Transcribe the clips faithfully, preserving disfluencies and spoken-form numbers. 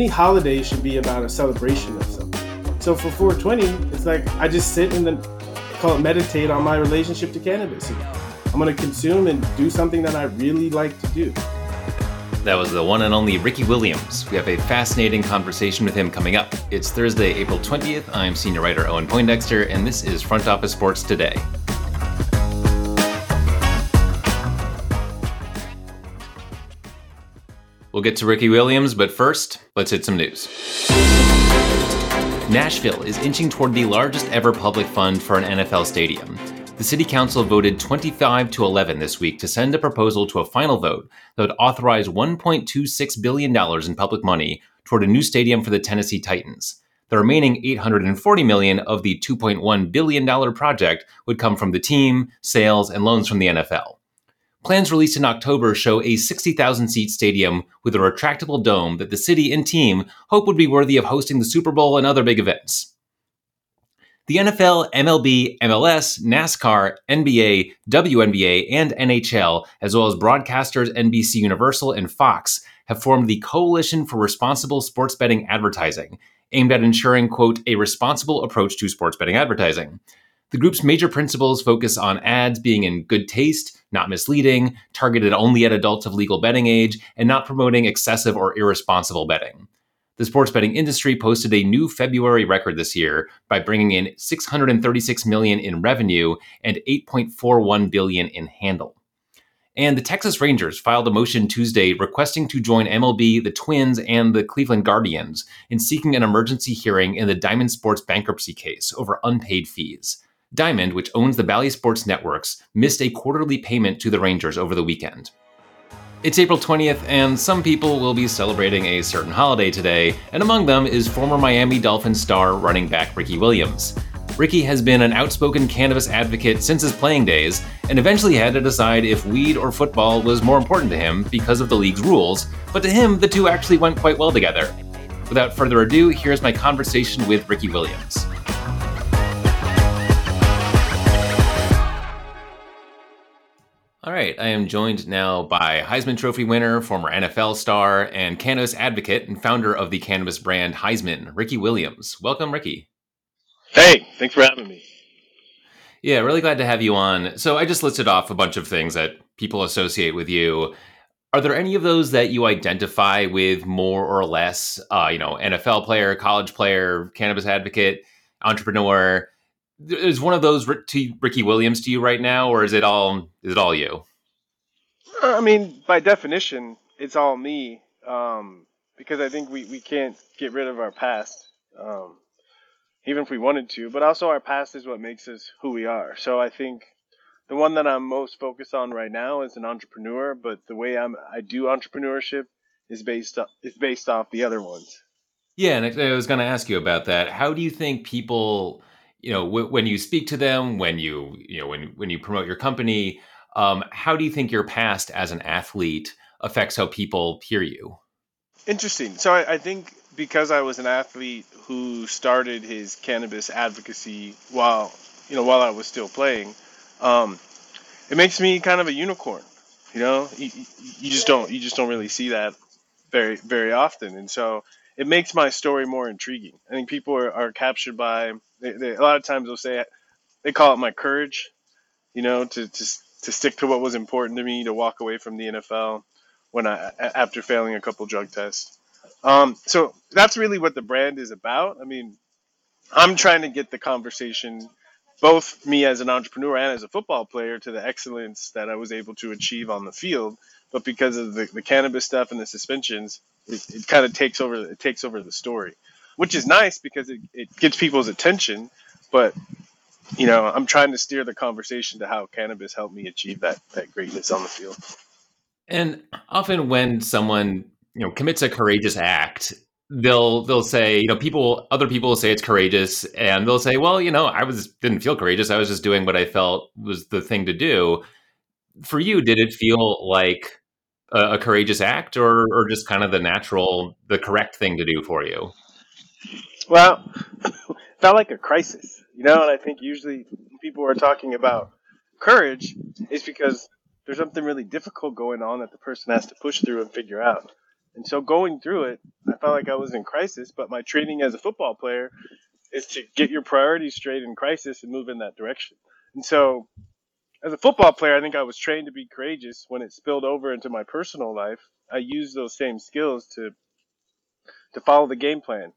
any holiday should be about a celebration of something. So for four twenty, it's like I just sit and then call it meditate on my relationship to cannabis. I'm going to consume and do something that I really like to do. That was the one and only Ricky Williams. We have a fascinating conversation with him coming up. It's Thursday, April twentieth. I'm senior writer Owen Poindexter, and this is Front Office Sports Today. We'll get to Ricky Williams, but first, let's hit some news. Nashville is inching toward the largest ever public fund for an N F L stadium. The city council voted twenty-five to eleven this week to send a proposal to a final vote that would authorize one point two six billion dollars in public money toward a new stadium for the Tennessee Titans. The remaining eight hundred forty million dollars of the two point one billion dollars project would come from the team, sales, and loans from the N F L. Plans released in October show a sixty thousand seat stadium with a retractable dome that the city and team hope would be worthy of hosting the Super Bowl and other big events. The N F L, M L B, M L S, NASCAR, N B A, W N B A, and N H L, as well as broadcasters N B C Universal and Fox, have formed the Coalition for Responsible Sports Betting Advertising, aimed at ensuring, quote, a responsible approach to sports betting advertising. The group's major principles focus on ads being in good taste, not misleading, targeted only at adults of legal betting age, and not promoting excessive or irresponsible betting. The sports betting industry posted a new February record this year by bringing in six hundred thirty-six million dollars in revenue and eight point four one billion dollars in handle. And the Texas Rangers filed a motion Tuesday requesting to join M L B, the Twins, and the Cleveland Guardians in seeking an emergency hearing in the Diamond Sports bankruptcy case over unpaid fees. Diamond, which owns the Bally Sports Networks, missed a quarterly payment to the Rangers over the weekend. It's April twentieth, and some people will be celebrating a certain holiday today, and among them is former Miami Dolphins star running back Ricky Williams. Ricky has been an outspoken cannabis advocate since his playing days, and eventually had to decide if weed or football was more important to him because of the league's rules, but to him, the two actually went quite well together. Without further ado, here's my conversation with Ricky Williams. All right, I am joined now by Heisman Trophy winner, former N F L star, and cannabis advocate and founder of the cannabis brand Heisman, Ricky Williams. Welcome, Ricky. Hey, thanks for having me. Yeah, really glad to have you on. So I just listed off a bunch of things that people associate with you. Are there any of those that you identify with more or less, uh, you know, N F L player, college player, cannabis advocate, entrepreneur? Is one of those Ricky Williams to you right now, or is it all is it all you? I mean, by definition, it's all me, um, because I think we, we can't get rid of our past, um, even if we wanted to. But also, our past is what makes us who we are. So I think the one that I'm most focused on right now is an entrepreneur, but the way I'm I do entrepreneurship is based is based off the other ones. Yeah, and I was going to ask you about that. How do you think people, you know, w- when you speak to them, when you, you know, when, when you promote your company, um, how do you think your past as an athlete affects how people hear you? Interesting. So I, I think because I was an athlete who started his cannabis advocacy while, you know, while I was still playing, um, it makes me kind of a unicorn, you know, you, you just don't, you just don't really see that very, very often. And so it makes my story more intriguing. I think people are, are captured by, They, they, a lot of times they'll say, they call it my courage, you know, to, to to stick to what was important to me, to walk away from the N F L when I after failing a couple drug tests. Um, so that's really what the brand is about. I mean, I'm trying to get the conversation, both me as an entrepreneur and as a football player, to the excellence that I was able to achieve on the field. But because of the, the cannabis stuff and the suspensions, it, it kind of takes over. It takes over the story. Which is nice because it, it gets people's attention, but, you know, I'm trying to steer the conversation to how cannabis helped me achieve that that greatness on the field. And often when someone, you know, commits a courageous act, they'll they'll say, you know, people, other people will say it's courageous, and they'll say, well, you know, I was didn't feel courageous. I was just doing what I felt was the thing to do. For you, did it feel like a, a courageous act, or or just kind of the natural, the correct thing to do for you? Well, it felt like a crisis, you know, and I think usually people are talking about courage is because there's something really difficult going on that the person has to push through and figure out. And so going through it, I felt like I was in crisis, but my training as a football player is to get your priorities straight in crisis and move in that direction. And so as a football player, I think I was trained to be courageous. When it spilled over into my personal life, I used those same skills to to follow the game plan.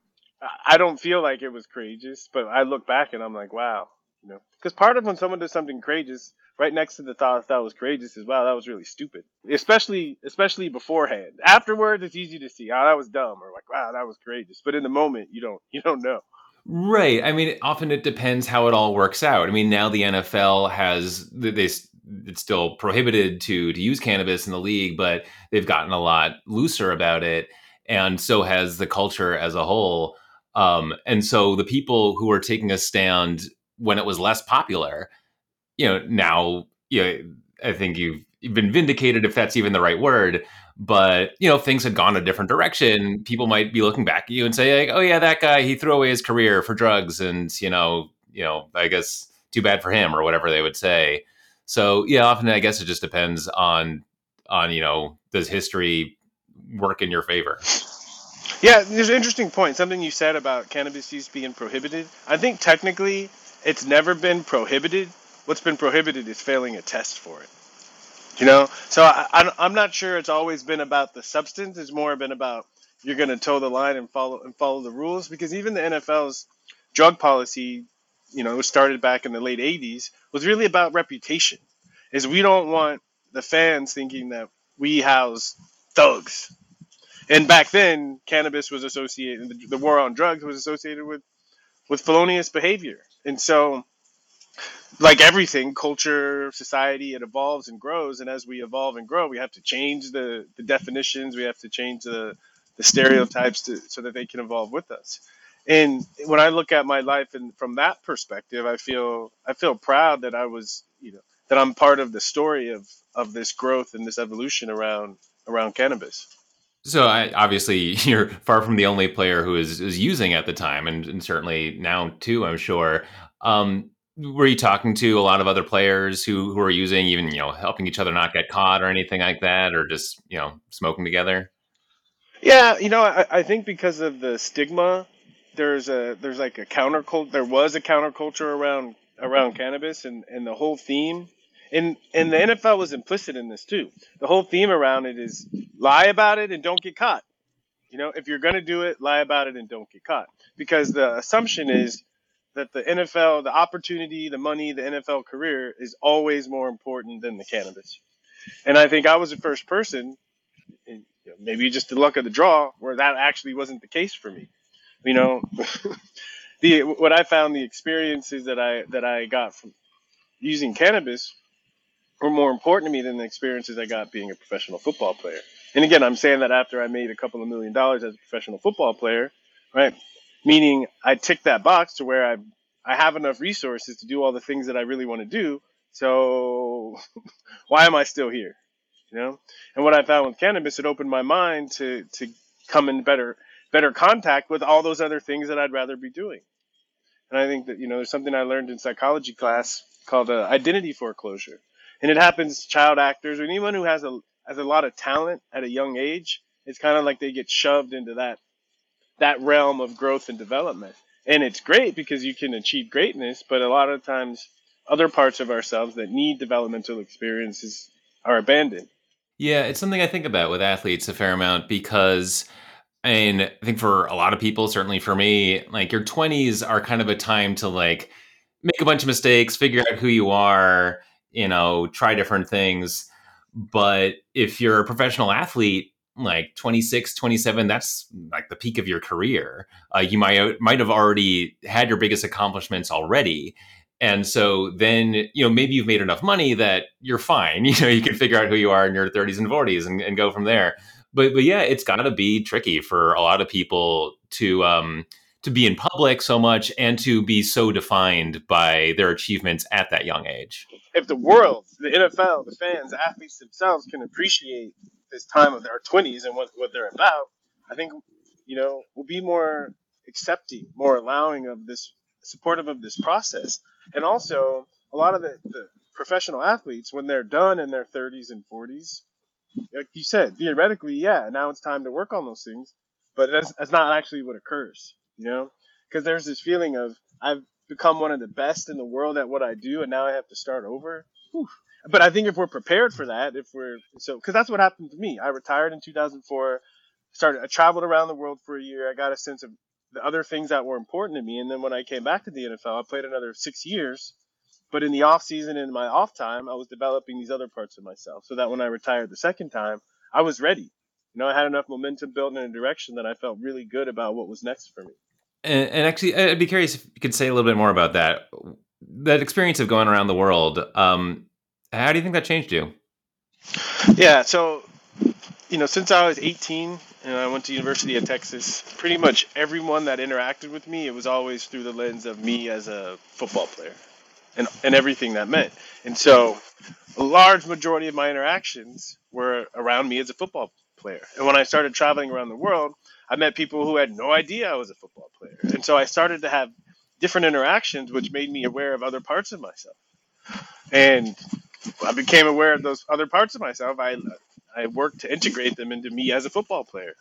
I don't feel like it was courageous, but I look back and I'm like, wow. You know, because part of when someone does something courageous, right next to the thought that was courageous is, wow, that was really stupid. Especially especially beforehand. Afterwards, it's easy to see, oh, that was dumb, or like, wow, that was courageous. But in the moment, you don't you don't know. Right. I mean, often it depends how it all works out. I mean, now the N F L has they it's still prohibited to to use cannabis in the league, but they've gotten a lot looser about it, and so has the culture as a whole. Um, and so the people who are taking a stand when it was less popular, you know, now, you know, I think you've, you've been vindicated, if that's even the right word. But, you know, things had gone a different direction. People might be looking back at you and say, like, oh, yeah, that guy, he threw away his career for drugs. And, you know, you know, I guess too bad for him, or whatever they would say. So, yeah, often I guess it just depends on on, you know, does history work in your favor? Yeah, there's an interesting point. Something you said about cannabis use being prohibited. I think technically it's never been prohibited. What's been prohibited is failing a test for it. You know, so I, I'm not sure it's always been about the substance. It's more been about you're going to toe the line and follow and follow the rules. Because even the N F L's drug policy, you know, started back in the late eighties, was really about reputation. Is we don't want the fans thinking that we house thugs. And back then, cannabis was associated, the war on drugs was associated with, with felonious behavior. And so, like everything, culture, society, it evolves and grows. And as we evolve and grow, we have to change the, the definitions. We have to change the, the stereotypes to, so that they can evolve with us. And when I look at my life and from that perspective, I feel I feel proud that I was, you know, that I'm part of the story of, of this growth and this evolution around around cannabis. So I, obviously, you're far from the only player who is, is using at the time, and, and certainly now too, I'm sure. Um, were you talking to a lot of other players who, who are using, even, you know, helping each other not get caught or anything like that, or just, you know, smoking together? Yeah, you know, I, I think because of the stigma, there's a there's like a counterculture. There was a counterculture around around mm-hmm. cannabis and, and the whole theme. And and the N F L was implicit in this too. The whole theme around it is lie about it and don't get caught. You know, if you're going to do it, lie about it and don't get caught. Because the assumption is that the N F L, the opportunity, the money, the N F L career is always more important than the cannabis. And I think I was the first person, and maybe just the luck of the draw, where that actually wasn't the case for me. You know, the what I found the experiences that I that I got from using cannabis were more important to me than the experiences I got being a professional football player. And again, I'm saying that after I made a couple of million dollars as a professional football player, right? Meaning I tick that box to where I I have enough resources to do all the things that I really want to do. So why am I still here? You know? And what I found with cannabis, it opened my mind to to come in better better contact with all those other things that I'd rather be doing. And I think that, you know, there's something I learned in psychology class called uh, identity foreclosure. And it happens to child actors or anyone who has a has a lot of talent at a young age. It's kind of like they get shoved into that that realm of growth and development. And it's great because you can achieve greatness, but a lot of times other parts of ourselves that need developmental experiences are abandoned. Yeah, it's something I think about with athletes a fair amount because, and I think for a lot of people, certainly for me, like your twenties are kind of a time to like make a bunch of mistakes, figure out who you are, you know, try different things. But if you're a professional athlete, like twenty-six, twenty-seven, that's like the peak of your career. Uh, you might might have already had your biggest accomplishments already. And so then, you know, maybe you've made enough money that you're fine. You know, you can figure out who you are in your thirties and forties and, and go from there. But but yeah, it's got to be tricky for a lot of people to um, to be in public so much and to be so defined by their achievements at that young age. If the world, the N F L, the fans, athletes themselves can appreciate this time of their twenties and what, what they're about, I think, you know, we'll be more accepting, more allowing of this, supportive of this process. And also, a lot of the, the professional athletes, when they're done in their thirties and forties, like you said, theoretically, yeah, now it's time to work on those things. But that's, that's not actually what occurs, you know, because there's this feeling of I've become one of the best in the world at what I do, and now I have to start over. Whew. But I think if we're prepared for that, if we're so, because that's what happened to me. I retired in two thousand four, started, I traveled around the world for a year. I got a sense of the other things that were important to me. And then when I came back to the N F L, I played another six years. But in the off season and in my off time, I was developing these other parts of myself so that when I retired the second time, I was ready. You know, I had enough momentum built in a direction that I felt really good about what was next for me. And, and actually, I'd be curious if you could say a little bit more about that. That experience of going around the world, um, how do you think that changed you? Yeah, so, you know, since I was eighteen and I went to University of Texas, pretty much everyone that interacted with me, it was always through the lens of me as a football player and, and everything that meant. And so a large majority of my interactions were around me as a football player. Player. And when I started traveling around the world, I met people who had no idea I was a football player. And so I started to have different interactions, which made me aware of other parts of myself. And I became aware of those other parts of myself. I I worked to integrate them into me as a football player.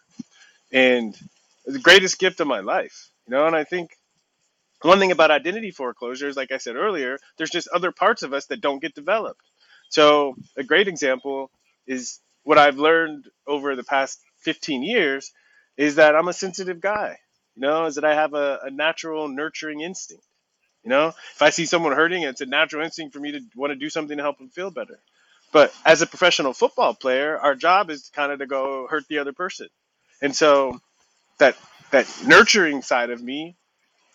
And it was the greatest gift of my life, you know, and I think one thing about identity foreclosure is, like I said earlier, there's just other parts of us that don't get developed. So a great example is what I've learned over the past fifteen years is that I'm a sensitive guy, you know, is that I have a, a natural nurturing instinct. You know, if I see someone hurting, it's a natural instinct for me to want to do something to help them feel better. But as a professional football player, our job is kind of to go hurt the other person. And so that that nurturing side of me,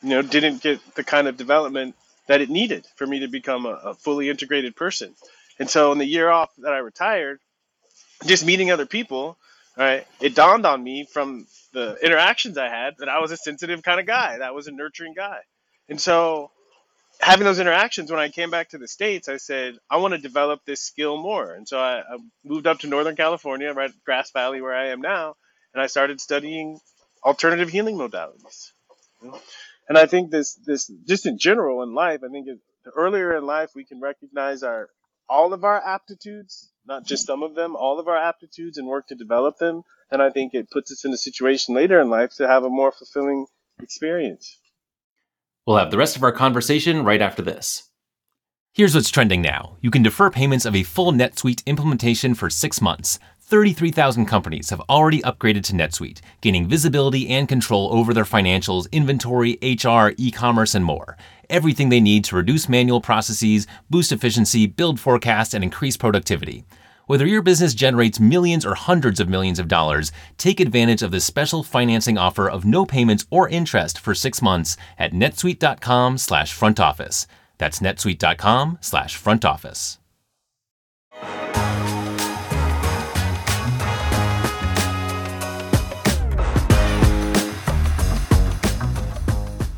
you know, didn't get the kind of development that it needed for me to become a, a fully integrated person. And so in the year off that I retired, just meeting other people, right, it dawned on me from the interactions I had that I was a sensitive kind of guy. That was a nurturing guy. And so having those interactions, when I came back to the States, I said, I want to develop this skill more. And so I, I moved up to Northern California, right at Grass Valley where I am now, and I started studying alternative healing modalities. And I think this, this just in general in life, I think it, the earlier in life we can recognize our all of our aptitudes, not just some of them, all of our aptitudes, and work to develop them. And I think it puts us in a situation later in life to have a more fulfilling experience. We'll have the rest of our conversation right after this. Here's what's trending now. You can defer payments of a full NetSuite implementation for six months. thirty-three thousand companies have already upgraded to NetSuite, gaining visibility and control over their financials, inventory, H R, e-commerce, and more. Everything they need to reduce manual processes, boost efficiency, build forecasts, and increase productivity. Whether your business generates millions or hundreds of millions of dollars, take advantage of this special financing offer of no payments or interest for six months at netsuite.com slash front office. That's netsuite.com slash front office.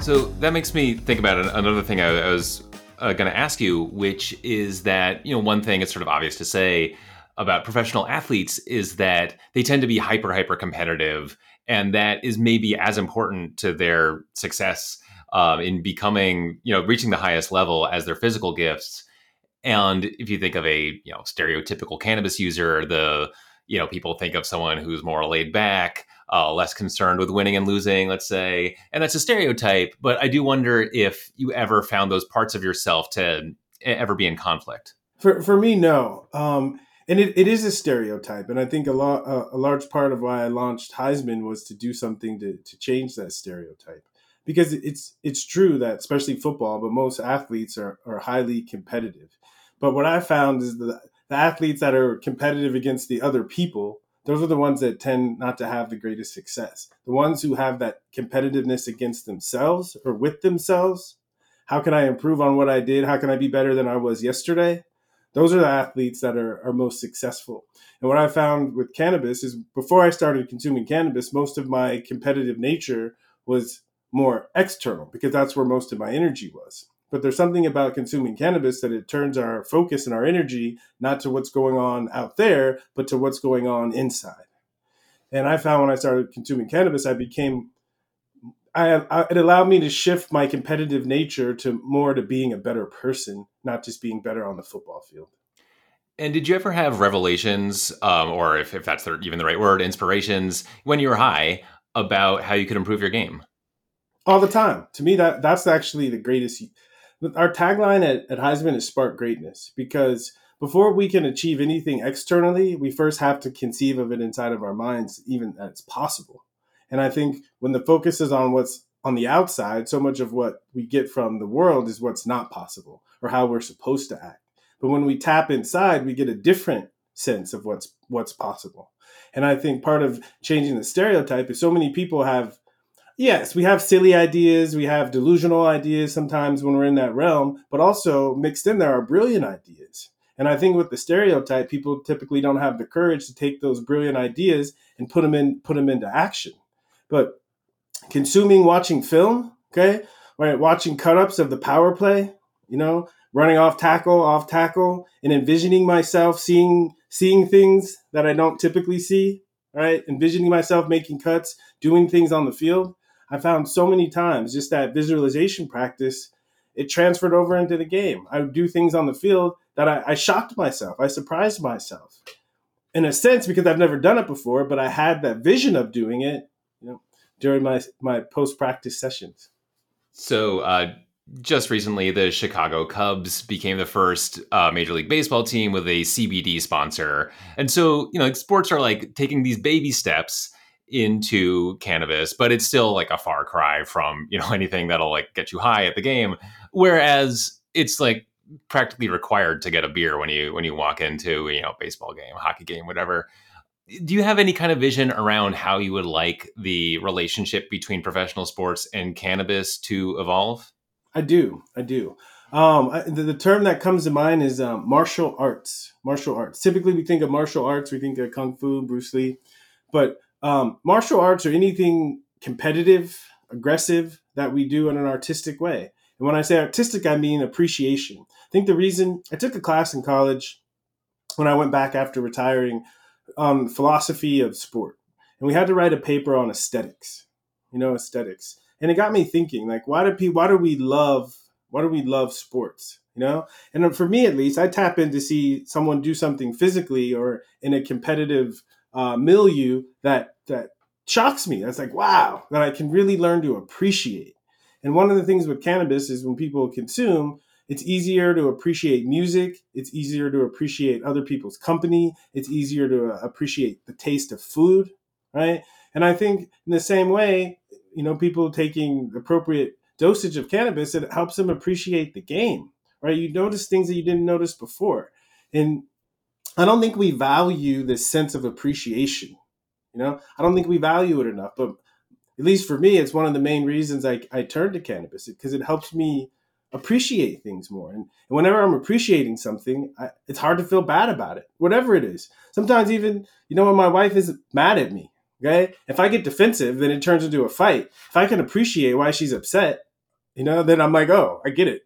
So that makes me think about another thing I was uh, going to ask you, which is that, you know, one thing it's sort of obvious to say about professional athletes is that they tend to be hyper, hyper competitive. And that is maybe as important to their success uh, in becoming, you know, reaching the highest level as their physical gifts. And if you think of a, you know, stereotypical cannabis user, the, you know, people think of someone who's more laid back, Uh, less concerned with winning and losing, let's say. And that's a stereotype, but I do wonder if you ever found those parts of yourself to ever be in conflict. For for me, no. Um, and it, it is a stereotype. And I think a, lo- a, a large part of why I launched Heisman was to do something to, to change that stereotype. Because it's it's true that, especially football, but most athletes are, are highly competitive. But what I found is that the athletes that are competitive against the other people, those are the ones that tend not to have the greatest success. The ones who have that competitiveness against themselves or with themselves. How can I improve on what I did? How can I be better than I was yesterday? Those are the athletes that are, are most successful. And what I found with cannabis is before I started consuming cannabis, most of my competitive nature was more external because that's where most of my energy was. But there's something about consuming cannabis that it turns our focus and our energy not to what's going on out there, but to what's going on inside. And I found when I started consuming cannabis, I became, I, I it allowed me to shift my competitive nature to more to being a better person, not just being better on the football field. And did you ever have revelations, um, or if, if that's the, even the right word, inspirations when you were high about how you could improve your game? All the time. To me, that that's actually the greatest. Our tagline at, at Heisman is spark greatness, because before we can achieve anything externally, we first have to conceive of it inside of our minds, even that it's possible. And I think when the focus is on what's on the outside, so much of what we get from the world is what's not possible or how we're supposed to act. But when we tap inside, we get a different sense of what's what's possible. And I think part of changing the stereotype is so many people have, yes, we have silly ideas, we have delusional ideas sometimes when we're in that realm, but also mixed in there are brilliant ideas. And I think with the stereotype, people typically don't have the courage to take those brilliant ideas and put them in, put them into action. But consuming, watching film, okay, right, watching cut-ups of the power play, you know, running off tackle, off tackle, and envisioning myself seeing seeing things that I don't typically see, right? Envisioning myself making cuts, doing things on the field. I found so many times just that visualization practice, it transferred over into the game. I would do things on the field that I, I shocked myself. I surprised myself in a sense because I've never done it before, but I had that vision of doing it, you know, during my, my post-practice sessions. So, uh, Just recently, the Chicago Cubs became the first uh, Major League Baseball team with a C B D sponsor. And so, you know, like sports are like taking these baby steps into cannabis, but it's still like a far cry from, you know, anything that'll like get you high at the game. Whereas it's like practically required to get a beer when you when you walk into, you know, baseball game, hockey game, whatever. Do you have any kind of vision around how you would like the relationship between professional sports and cannabis to evolve? I do. I do. Um, I, the, the term that comes to mind is um, martial arts. Martial arts. Typically, we think of martial arts. We think of Kung Fu, Bruce Lee. But um, martial arts are anything competitive, aggressive that we do in an artistic way. And when I say artistic, I mean appreciation. I think the reason I took a class in college when I went back after retiring on um, philosophy of sport. And we had to write a paper on aesthetics, you know, aesthetics. And it got me thinking, like, why do people, why do we love, why do we love sports, you know? And for me, at least, I tap in to see someone do something physically or in a competitive uh, milieu that that shocks me. That's like, wow, that I can really learn to appreciate. And one of the things with cannabis is when people consume, it's easier to appreciate music. It's easier to appreciate other people's company. It's easier to appreciate the taste of food, right? And I think in the same way, you know, people taking appropriate dosage of cannabis, it helps them appreciate the game, right? You notice things that you didn't notice before. And I don't think we value this sense of appreciation. You know, I don't think we value it enough, but at least for me, it's one of the main reasons I, I turned to cannabis because it helps me appreciate things more. And whenever I'm appreciating something, I, it's hard to feel bad about it, whatever it is. Sometimes even, you know, when my wife is mad at me, okay, if I get defensive, then it turns into a fight. If I can appreciate why she's upset, you know, then I'm like, oh, I get it.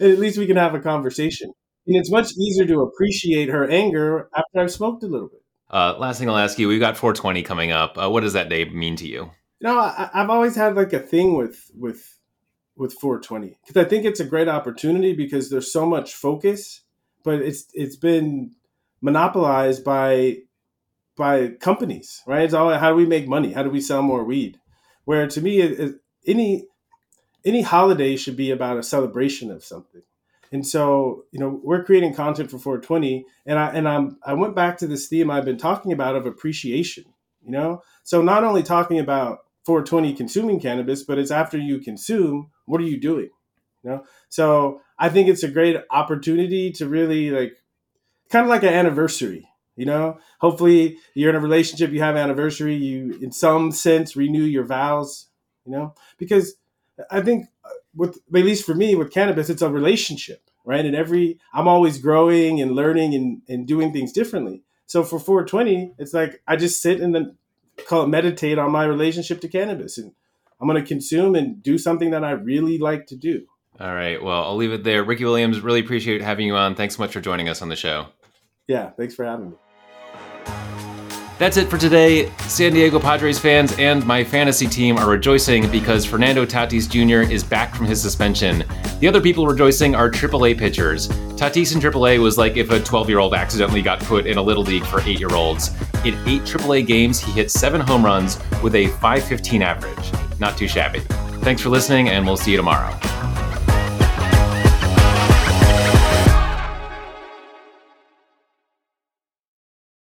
And at least we can have a conversation. And it's much easier to appreciate her anger after I've smoked a little bit. Uh, last thing I'll ask you, we've got four twenty coming up. Uh, what does that day mean to you? You know, I, I've always had like a thing with with with four twenty because I think it's a great opportunity because there's so much focus, but it's it's been monopolized by. by companies, right? It's all, how do we make money? How do we sell more weed? Where to me, it, it, any any holiday should be about a celebration of something. And so, you know, we're creating content for four twenty, and I and I'm I went back to this theme I've been talking about of appreciation. You know, so not only talking about four twenty consuming cannabis, but it's after you consume, what are you doing? You know, so I think it's a great opportunity to really like, kind of like an anniversary. You know, hopefully you're in a relationship, you have an anniversary, you, in some sense, renew your vows, you know, because I think with, at least for me with cannabis, it's a relationship, right? And every, I'm always growing and learning and, and doing things differently. So for four twenty, it's like, I just sit and then call it meditate on my relationship to cannabis, and I'm going to consume and do something that I really like to do. All right. Well, I'll leave it there. Ricky Williams, really appreciate having you on. Thanks so much for joining us on the show. Yeah. Thanks for having me. That's it for today. San Diego Padres fans and my fantasy team are rejoicing because Fernando Tatis Junior is back from his suspension. The other people rejoicing are triple A pitchers. Tatis in triple A was like if a twelve-year-old accidentally got put in a little league for eight-year-olds. In eight triple A games, he hit seven home runs with a five fifteen average. Not too shabby. Thanks for listening, and we'll see you tomorrow.